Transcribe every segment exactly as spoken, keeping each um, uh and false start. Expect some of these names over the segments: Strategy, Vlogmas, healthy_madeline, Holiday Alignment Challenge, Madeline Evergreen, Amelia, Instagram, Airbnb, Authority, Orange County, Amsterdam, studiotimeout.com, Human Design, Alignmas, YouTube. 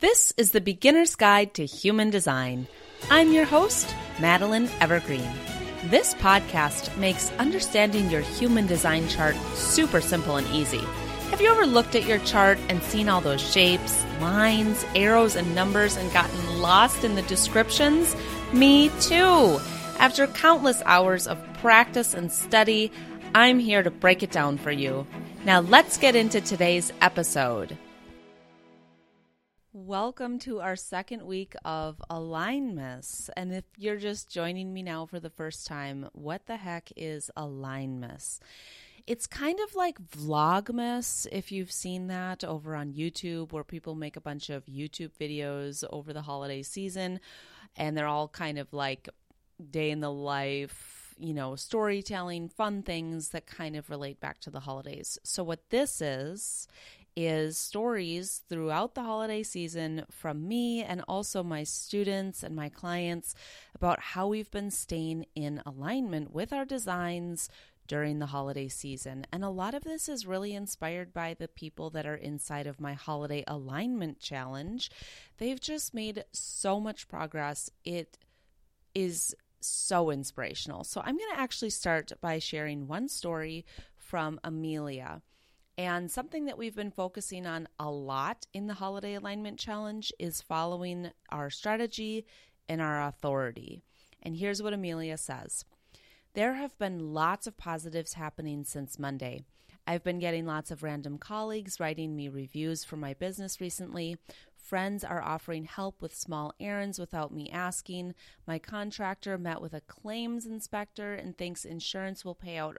This is the Beginner's Guide to Human Design. I'm your host, Madeline Evergreen. This podcast makes understanding your human design chart super simple and easy. Have you ever looked at your chart and seen all those shapes, lines, arrows, and numbers and gotten lost in the descriptions? Me too. After countless hours of practice and study, I'm here to break it down for you. Now let's get into today's episode. Welcome to our second week of Alignmas. And if you're just joining me now for the first time, what the heck is Alignmas? It's kind of like Vlogmas, if you've seen that over on YouTube, where people make a bunch of YouTube videos over the holiday season, and they're all kind of like day in the life, you know, storytelling, fun things that kind of relate back to the holidays. So what this is... is stories throughout the holiday season from me and also my students and my clients about how we've been staying in alignment with our designs during the holiday season. And a lot of this is really inspired by the people that are inside of my Holiday Alignment Challenge. They've just made so much progress. It is so inspirational. So I'm going to actually start by sharing one story from Amelia. And something that we've been focusing on a lot in the Holiday Alignment Challenge is following our strategy and our authority. And here's what Amelia says. There have been lots of positives happening since Monday. I've been getting lots of random colleagues writing me reviews for my business recently. Friends are offering help with small errands without me asking. My contractor met with a claims inspector and thinks insurance will pay out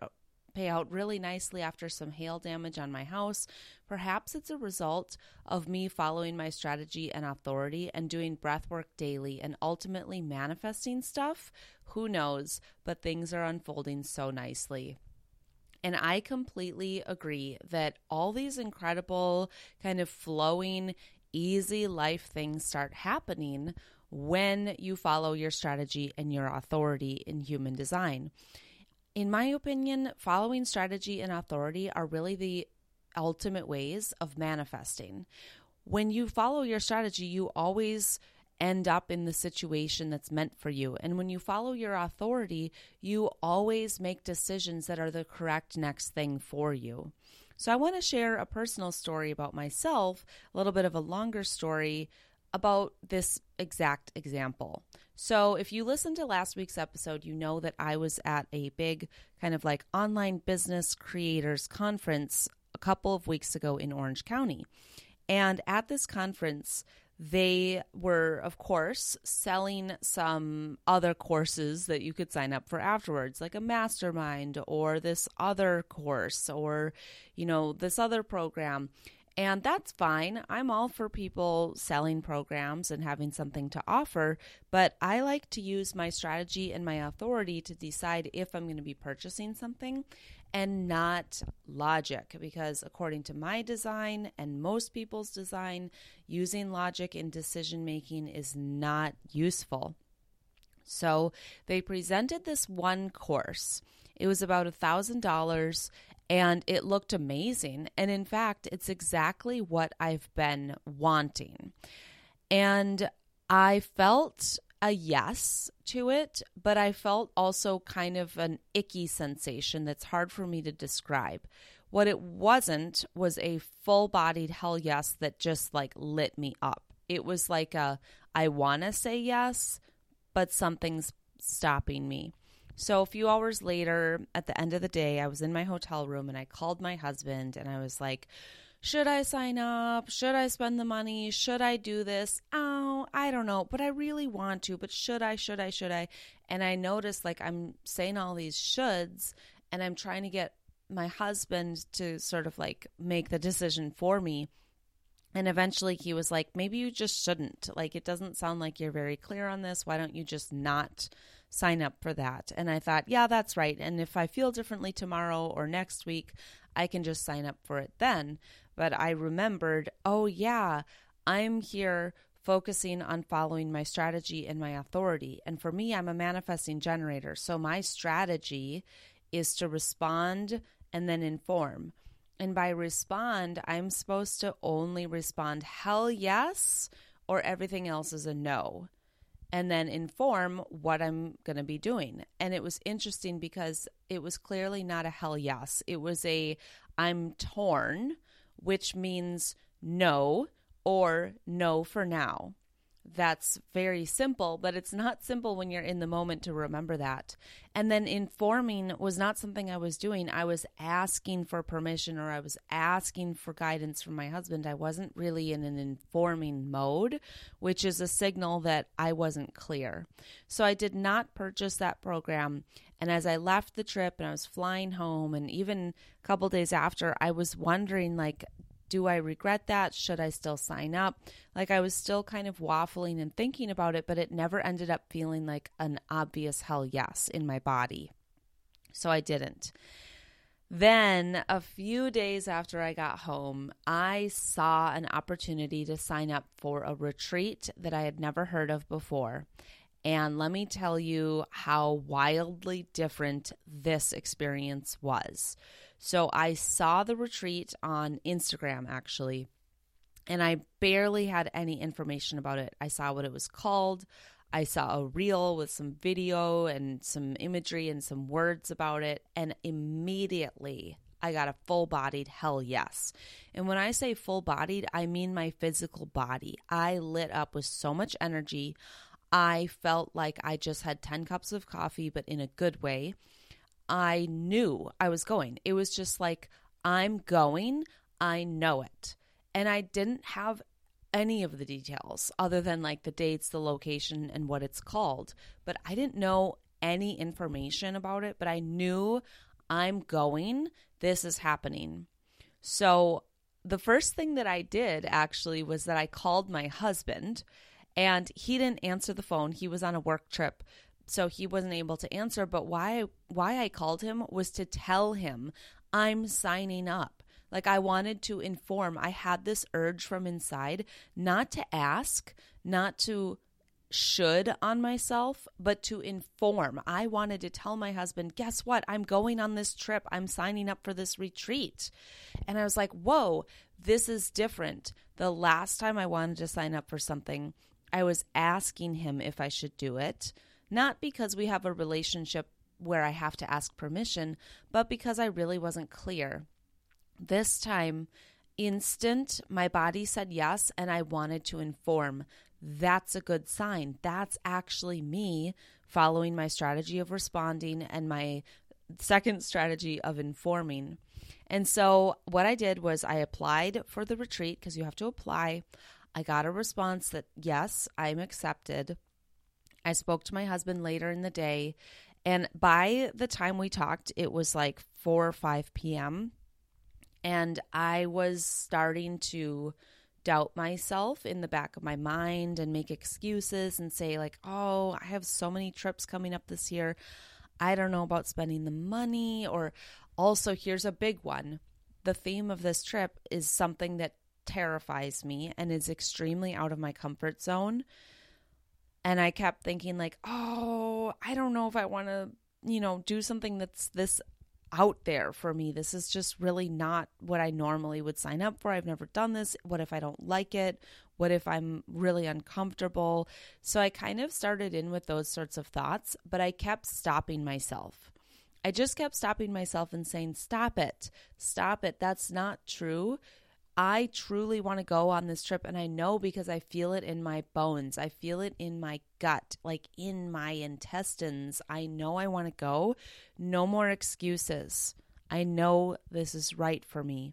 pay out really nicely after some hail damage on my house. Perhaps it's a result of me following my strategy and authority and doing breath work daily and ultimately manifesting stuff. Who knows? But things are unfolding so nicely. And I completely agree that all these incredible kind of flowing, easy life things start happening when you follow your strategy and your authority in human design. In my opinion, following strategy and authority are really the ultimate ways of manifesting. When you follow your strategy, you always end up in the situation that's meant for you. And when you follow your authority, you always make decisions that are the correct next thing for you. So I want to share a personal story about myself, a little bit of a longer story about this exact example. So if you listened to last week's episode, you know that I was at a big kind of like online business creators conference a couple of weeks ago in Orange County. And at this conference, they were, of course, selling some other courses that you could sign up for afterwards, like a mastermind or this other course or, you know, this other program. And that's fine. I'm all for people selling programs and having something to offer, but I like to use my strategy and my authority to decide if I'm going to be purchasing something and not logic, because according to my design and most people's design, using logic in decision making is not useful. So they presented this one course. It was about a thousand dollars, and it looked amazing. And in fact, it's exactly what I've been wanting. And I felt a yes to it, but I felt also kind of an icky sensation that's hard for me to describe. What it wasn't was a full-bodied hell yes that just like lit me up. It was like a, I want to say yes, but something's stopping me. So a few hours later, at the end of the day, I was in my hotel room and I called my husband and I was like, should I sign up? Should I spend the money? Should I do this? Oh, I don't know, but I really want to, but should I, should I, should I? And I noticed like I'm saying all these shoulds and I'm trying to get my husband to sort of like make the decision for me. And eventually he was like, maybe you just shouldn't. Like, it doesn't sound like you're very clear on this. Why don't you just not sign up for that? And I thought, yeah, that's right. And if I feel differently tomorrow or next week, I can just sign up for it then. But I remembered, oh yeah, I'm here focusing on following my strategy and my authority. And for me, I'm a manifesting generator. So my strategy is to respond and then inform. And by respond, I'm supposed to only respond hell yes or everything else is a no, and then inform what I'm going to be doing. And it was interesting because it was clearly not a hell yes. It was a I'm torn, which means no or no for now. That's very simple, but it's not simple when you're in the moment to remember that. And then informing was not something I was doing. I was asking for permission, or I was asking for guidance from my husband. I wasn't really in an informing mode, which is a signal that I wasn't clear. So I did not purchase that program. And as I left the trip and I was flying home, and even a couple days after, I was wondering, like, do I regret that? Should I still sign up? Like, I was still kind of waffling and thinking about it, but it never ended up feeling like an obvious hell yes in my body. So I didn't. Then a few days after I got home, I saw an opportunity to sign up for a retreat that I had never heard of before. And let me tell you how wildly different this experience was. So I saw the retreat on Instagram, actually, and I barely had any information about it. I saw what it was called. I saw a reel with some video and some imagery and some words about it, and immediately I got a full-bodied hell yes. And when I say full-bodied, I mean my physical body. I lit up with so much energy. I felt like I just had ten cups of coffee, but in a good way. I knew I was going. It was just like, I'm going, I know it. And I didn't have any of the details other than like the dates, the location, and what it's called. But I didn't know any information about it, but I knew I'm going, this is happening. So the first thing that I did actually was that I called my husband. And he didn't answer the phone. He was on a work trip, so he wasn't able to answer. But why why I called him was to tell him I'm signing up. Like, I wanted to inform. I had this urge from inside, not to ask, not to should on myself, but to inform. I wanted to tell my husband, guess what? I'm going on this trip. I'm signing up for this retreat. And I was like, whoa, this is different. The last time I wanted to sign up for something, I was asking him if I should do it, not because we have a relationship where I have to ask permission, but because I really wasn't clear. This time, instant, my body said yes, and I wanted to inform. That's a good sign. That's actually me following my strategy of responding and my second strategy of informing. And so what I did was I applied for the retreat, because you have to apply. I got a response that, yes, I'm accepted. I spoke to my husband later in the day, and by the time we talked, it was like four or five p.m., and I was starting to doubt myself in the back of my mind and make excuses and say, like, oh, I have so many trips coming up this year. I don't know about spending the money. Or also, here's a big one. The theme of this trip is something that terrifies me and is extremely out of my comfort zone. And I kept thinking, like, oh, I don't know if I want to, you know, do something that's this out there for me. This is just really not what I normally would sign up for. I've never done this. What if I don't like it? What if I'm really uncomfortable? So I kind of started in with those sorts of thoughts, but I kept stopping myself. I just kept stopping myself and saying, stop it, stop it. That's not true. I truly want to go on this trip, and I know because I feel it in my bones. I feel it in my gut, like in my intestines. I know I want to go. No more excuses. I know this is right for me.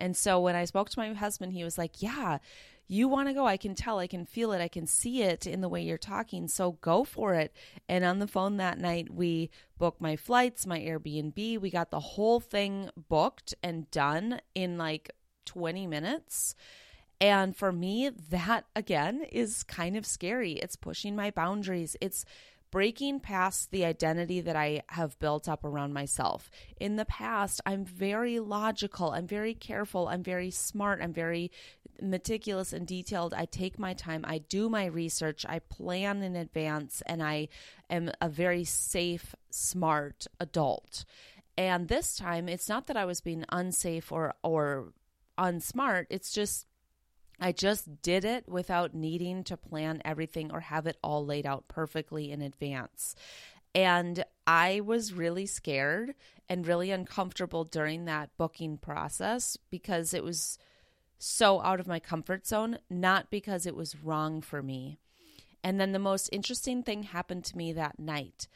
And so when I spoke to my husband, he was like, yeah, you want to go. I can tell. I can feel it. I can see it in the way you're talking. So go for it. And on the phone that night, we booked my flights, my Airbnb. We got the whole thing booked and done in like twenty minutes. And for me, that again is kind of scary. It's pushing my boundaries. It's breaking past the identity that I have built up around myself. In the past, I'm very logical. I'm very careful. I'm very smart. I'm very meticulous and detailed. I take my time. I do my research. I plan in advance, and I am a very safe, smart adult. And this time, it's not that I was being unsafe or, or, unsmart. It's just I just did it without needing to plan everything or have it all laid out perfectly in advance. And I was really scared and really uncomfortable during that booking process because it was so out of my comfort zone, not because it was wrong for me. And then the most interesting thing happened to me that night.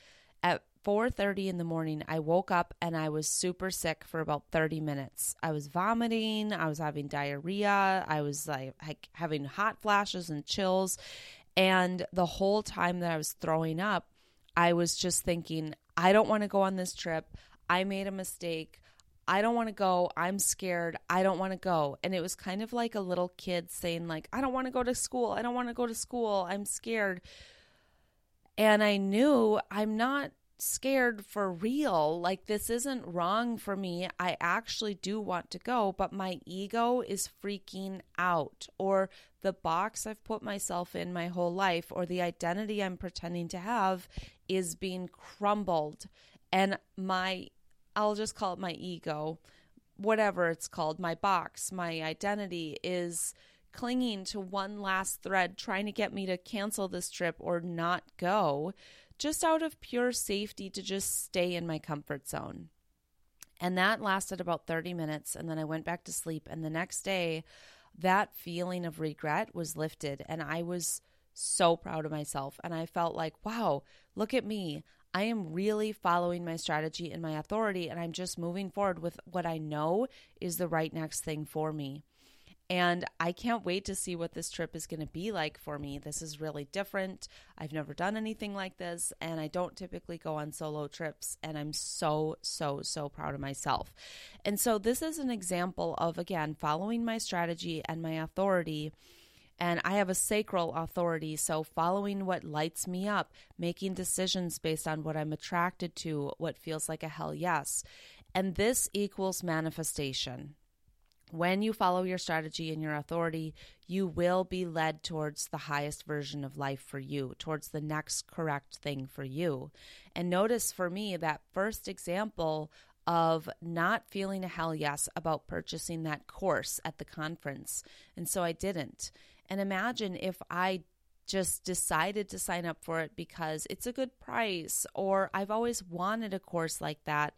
At four thirty in the morning, I woke up and I was super sick for about thirty minutes. I was vomiting, I was having diarrhea, I was like having hot flashes and chills. And the whole time that I was throwing up, I was just thinking, I don't want to go on this trip. I made a mistake. I don't want to go. I'm scared. I don't want to go. And it was kind of like a little kid saying like, I don't want to go to school. I don't want to go to school. I'm scared. And I knew I'm not scared for real. Like, this isn't wrong for me. I actually do want to go, but my ego is freaking out, or the box I've put myself in my whole life, or the identity I'm pretending to have is being crumbled. And my, I'll just call it my ego, whatever it's called, my box, my identity is clinging to one last thread, trying to get me to cancel this trip or not go, just out of pure safety to just stay in my comfort zone. And that lasted about thirty minutes, and then I went back to sleep. And the next day, that feeling of regret was lifted, and I was so proud of myself. And I felt like, wow, look at me. I am really following my strategy and my authority, and I'm just moving forward with what I know is the right next thing for me. And I can't wait to see what this trip is going to be like for me. This is really different. I've never done anything like this, and I don't typically go on solo trips, and I'm so, so, so proud of myself. And so this is an example of, again, following my strategy and my authority. And I have a sacral authority, so following what lights me up, making decisions based on what I'm attracted to, what feels like a hell yes. And this equals manifestation. When you follow your strategy and your authority, you will be led towards the highest version of life for you, towards the next correct thing for you. And notice for me that first example of not feeling a hell yes about purchasing that course at the conference. And so I didn't. And imagine if I just decided to sign up for it because it's a good price, or I've always wanted a course like that,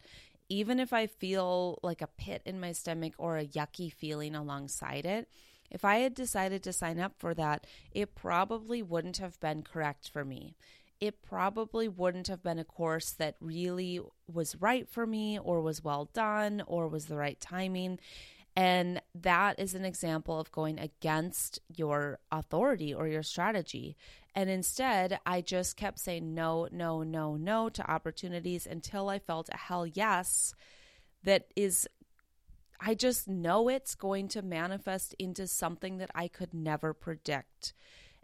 even if I feel like a pit in my stomach or a yucky feeling alongside it. If I had decided to sign up for that, it probably wouldn't have been correct for me. It probably wouldn't have been a course that really was right for me, or was well done, or was the right timing. And that is an example of going against your authority or your strategy. And instead, I just kept saying no, no, no, no to opportunities until I felt a hell yes that is, I just know it's going to manifest into something that I could never predict.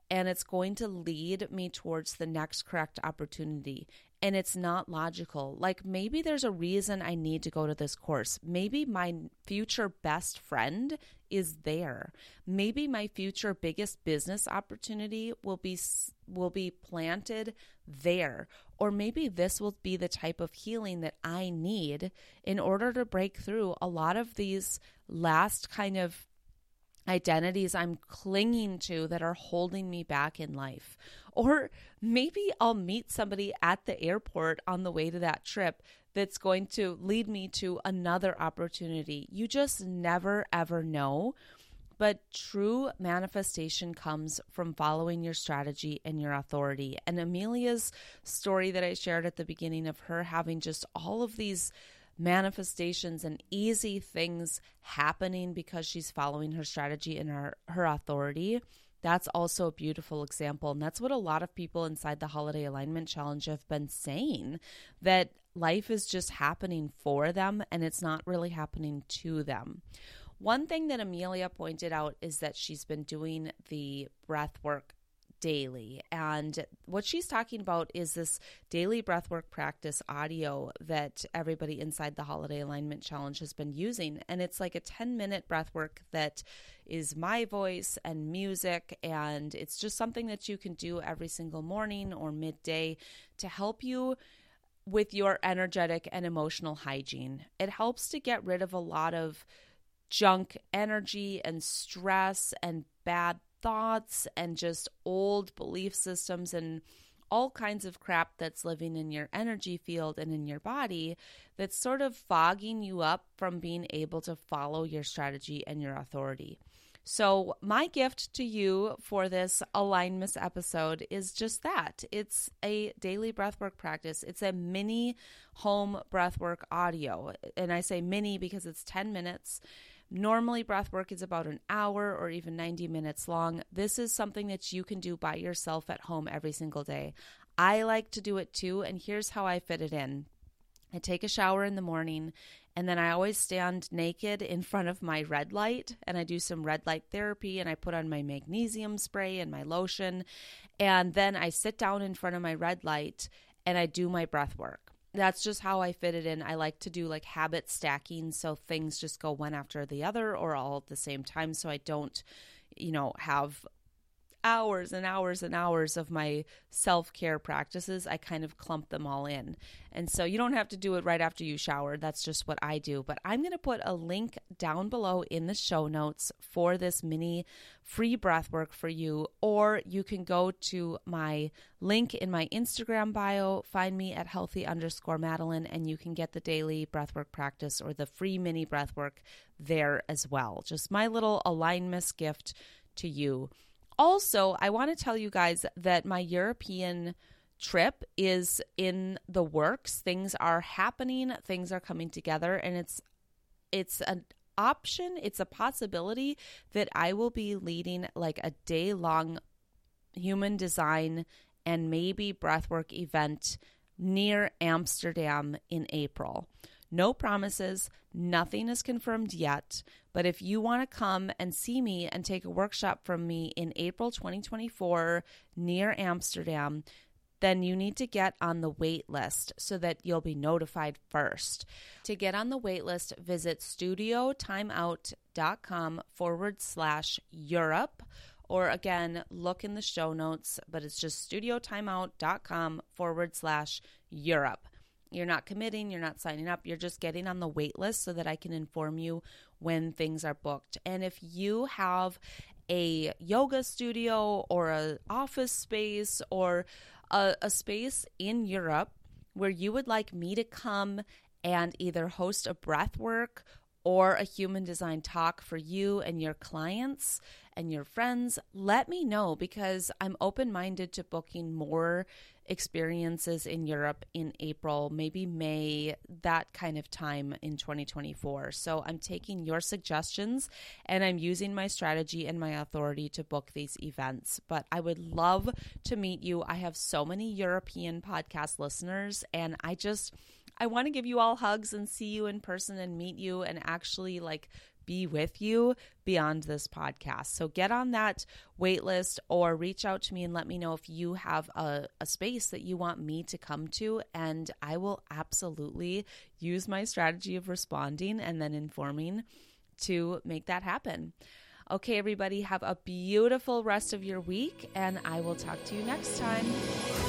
And it's going to lead me towards the next correct opportunity. And it's not logical. Like, maybe there's a reason I need to go to this course. Maybe my future best friend is there. Maybe my future biggest business opportunity will be will be planted there. Or maybe this will be the type of healing that I need in order to break through a lot of these last kind of identities I'm clinging to that are holding me back in life. Or maybe I'll meet somebody at the airport on the way to that trip that's going to lead me to another opportunity. You just never, ever know. But true manifestation comes from following your strategy and your authority. And Amelia's story that I shared at the beginning of her having just all of these manifestations and easy things happening because she's following her strategy and her, her authority. That's also a beautiful example. And that's what a lot of people inside the Holiday Alignment Challenge have been saying, that life is just happening for them and it's not really happening to them. One thing that Amelia pointed out is that she's been doing the breath work daily. And what she's talking about is this daily breathwork practice audio that everybody inside the Holiday Alignment Challenge has been using. And it's like a ten minute breathwork that is my voice and music. And it's just something that you can do every single morning or midday to help you with your energetic and emotional hygiene. It helps to get rid of a lot of junk energy and stress and bad thoughts and just old belief systems and all kinds of crap that's living in your energy field and in your body that's sort of fogging you up from being able to follow your strategy and your authority. So my gift to you for this Alignmas episode is just that. It's a daily breathwork practice. It's a mini home breathwork audio. And I say mini because it's ten minutes. Normally, breathwork is about an hour or even ninety minutes long. This is something that you can do by yourself at home every single day. I like to do it too, and here's how I fit it in. I take a shower in the morning, and then I always stand naked in front of my red light, and I do some red light therapy, and I put on my magnesium spray and my lotion, and then I sit down in front of my red light, and I do my breath work. That's just how I fit it in. I like to do like habit stacking, so things just go one after the other or all at the same time, so I don't, you know, have hours and hours and hours of my self-care practices. I kind of clump them all in. And so you don't have to do it right after you shower. That's just what I do. But I'm going to put a link down below in the show notes for this mini free breathwork for you, or you can go to my link in my Instagram bio, find me at healthy underscore Madeline, and you can get the daily breathwork practice or the free mini breathwork there as well. Just my little Alignmas gift to you. Also, I want to tell you guys that my European trip is in the works. Things are happening. Things are coming together. And it's it's an option. It's a possibility that I will be leading like a day-long human design and maybe breathwork event near Amsterdam in April. No promises, nothing is confirmed yet, but if you want to come and see me and take a workshop from me in April twenty twenty-four near Amsterdam, then you need to get on the wait list so that you'll be notified first. To get on the wait list, visit studiotimeout.com forward slash Europe, or again, look in the show notes, but it's just studiotimeout.com forward slash Europe. You're not committing, you're not signing up, you're just getting on the wait list so that I can inform you when things are booked. And if you have a yoga studio or an office space or a, a space in Europe where you would like me to come and either host a breathwork or a human design talk for you and your clients and your friends, let me know, because I'm open-minded to booking more experiences in Europe in April, maybe May, that kind of time in twenty twenty-four. So I'm taking your suggestions and I'm using my strategy and my authority to book these events. But I would love to meet you. I have so many European podcast listeners, and I just, I want to give you all hugs and see you in person and meet you and actually like be with you beyond this podcast. So get on that wait list or reach out to me and let me know if you have a, a space that you want me to come to, and I will absolutely use my strategy of responding and then informing to make that happen. Okay, everybody, have a beautiful rest of your week, and I will talk to you next time.